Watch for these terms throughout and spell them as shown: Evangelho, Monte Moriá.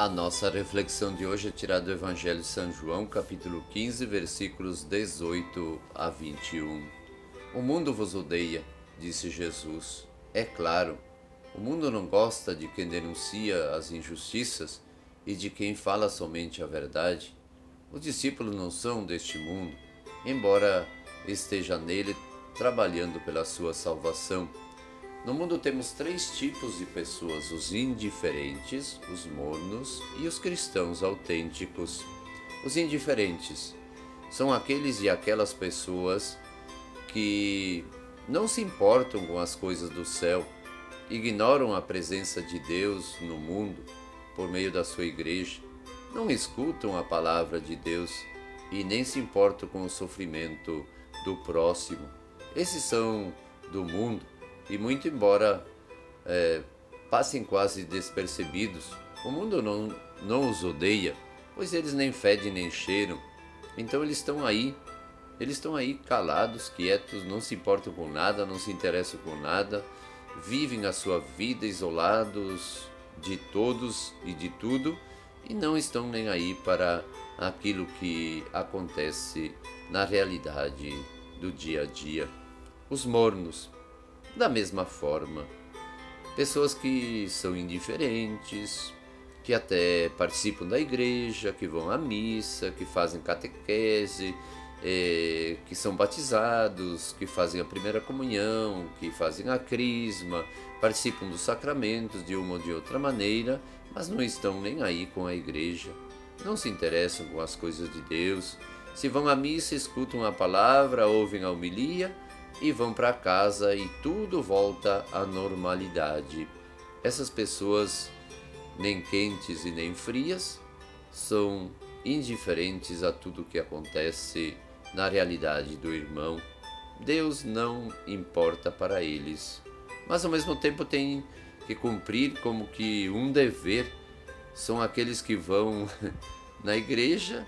A nossa reflexão de hoje é tirada do Evangelho de São João, capítulo 15, versículos 18 a 21. O mundo vos odeia, disse Jesus. É claro, o mundo não gosta de quem denuncia as injustiças e de quem fala somente a verdade. Os discípulos não são deste mundo, embora esteja nele trabalhando pela sua salvação. No mundo temos três tipos de pessoas: os indiferentes, os mornos e os cristãos autênticos. Os indiferentes são aqueles e aquelas pessoas que não se importam com as coisas do céu, ignoram a presença de Deus no mundo por meio da sua igreja, não escutam a palavra de Deus e nem se importam com o sofrimento do próximo. Esses são do mundo. E muito embora passem quase despercebidos, o mundo não os odeia, pois eles nem fedem nem cheiram. Então eles estão aí calados, quietos, não se importam com nada, não se interessam com nada, vivem a sua vida isolados de todos e de tudo e não estão nem aí para aquilo que acontece na realidade do dia a dia. Os mornos. Da mesma forma, pessoas que são indiferentes, que até participam da igreja, que vão à missa, que fazem catequese, que são batizados, que fazem a primeira comunhão, que fazem a crisma, participam dos sacramentos de uma ou de outra maneira, mas não estão nem aí com a igreja, não se interessam com as coisas de Deus. Se vão à missa, escutam a palavra, ouvem a homilia, e vão para casa e tudo volta à normalidade. Essas pessoas, nem quentes e nem frias, são indiferentes a tudo o que acontece na realidade do irmão. Deus não importa para eles, mas ao mesmo tempo tem que cumprir como que um dever. São aqueles que vão na igreja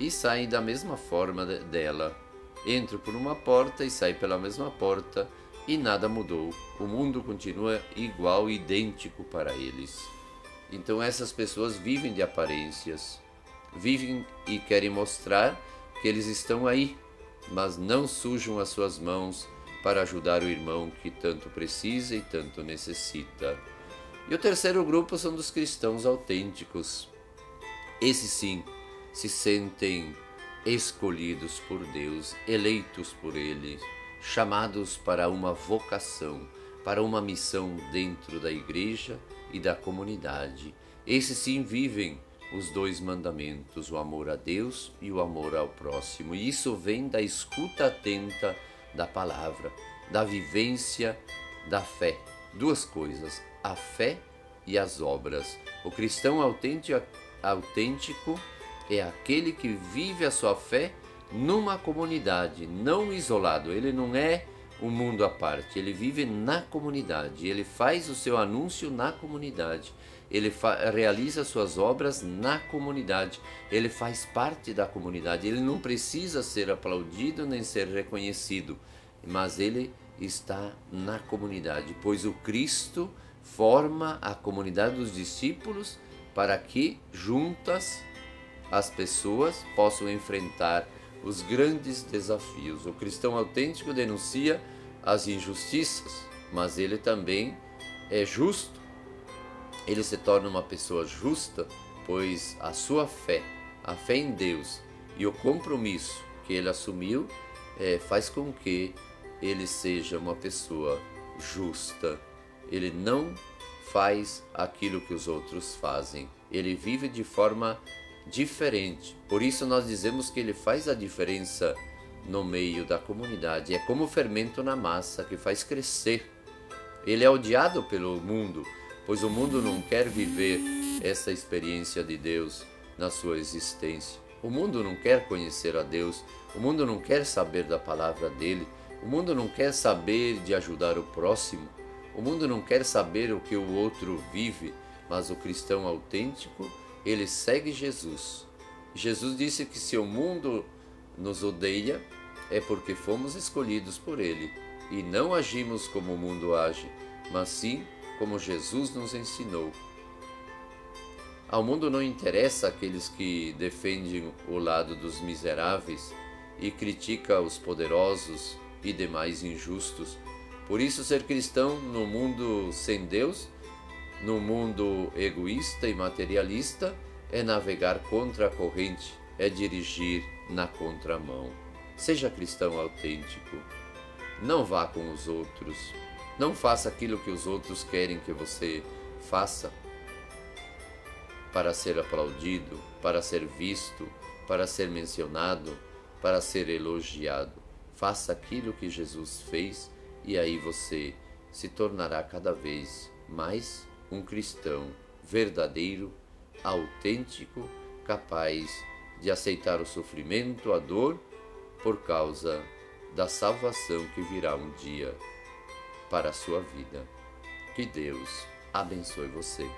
e saem da mesma forma dela. Entro por uma porta e saio pela mesma porta e nada mudou. O mundo continua igual, idêntico para eles. Então essas pessoas vivem de aparências, vivem e querem mostrar que eles estão aí, mas não sujam as suas mãos para ajudar o irmão que tanto precisa e tanto necessita. E o terceiro grupo são dos cristãos autênticos. Esses sim se sentem escolhidos por Deus, eleitos por Ele, chamados para uma vocação, para uma missão dentro da igreja e da comunidade. Esses sim vivem os dois mandamentos, o amor a Deus e o amor ao próximo. E isso vem da escuta atenta da palavra, da vivência da fé. Duas coisas, a fé e as obras. O cristão autêntico é aquele que vive a sua fé numa comunidade, não isolado. Ele não é um mundo à parte, ele vive na comunidade, ele faz o seu anúncio na comunidade, ele realiza suas obras na comunidade, ele faz parte da comunidade, ele não precisa ser aplaudido nem ser reconhecido, mas ele está na comunidade, pois o Cristo forma a comunidade dos discípulos para que juntas as pessoas possam enfrentar os grandes desafios. O cristão autêntico denuncia as injustiças, mas ele também é justo. Ele se torna uma pessoa justa, pois a sua fé, a fé em Deus e o compromisso que ele assumiu, faz com que ele seja uma pessoa justa. Ele não faz aquilo que os outros fazem. Ele vive de forma diferente. Por isso nós dizemos que ele faz a diferença no meio da comunidade. É como o fermento na massa que faz crescer. Ele é odiado pelo mundo, pois o mundo não quer viver essa experiência de Deus na sua existência. O mundo não quer conhecer a Deus. O mundo não quer saber da palavra dele. O mundo não quer saber de ajudar o próximo. O mundo não quer saber o que o outro vive. Mas o cristão autêntico, ele segue Jesus. Jesus disse que se o mundo nos odeia, é porque fomos escolhidos por ele e não agimos como o mundo age, mas sim como Jesus nos ensinou. Ao mundo não interessa aqueles que defendem o lado dos miseráveis e critica os poderosos e demais injustos. Por isso, ser cristão no mundo sem Deus, no mundo egoísta e materialista, é navegar contra a corrente, é dirigir na contramão. Seja cristão autêntico. Não vá com os outros. Não faça aquilo que os outros querem que você faça para ser aplaudido, para ser visto, para ser mencionado, para ser elogiado. Faça aquilo que Jesus fez e aí você se tornará cada vez mais um cristão verdadeiro, autêntico, capaz de aceitar o sofrimento, a dor, por causa da salvação que virá um dia para a sua vida. Que Deus abençoe você.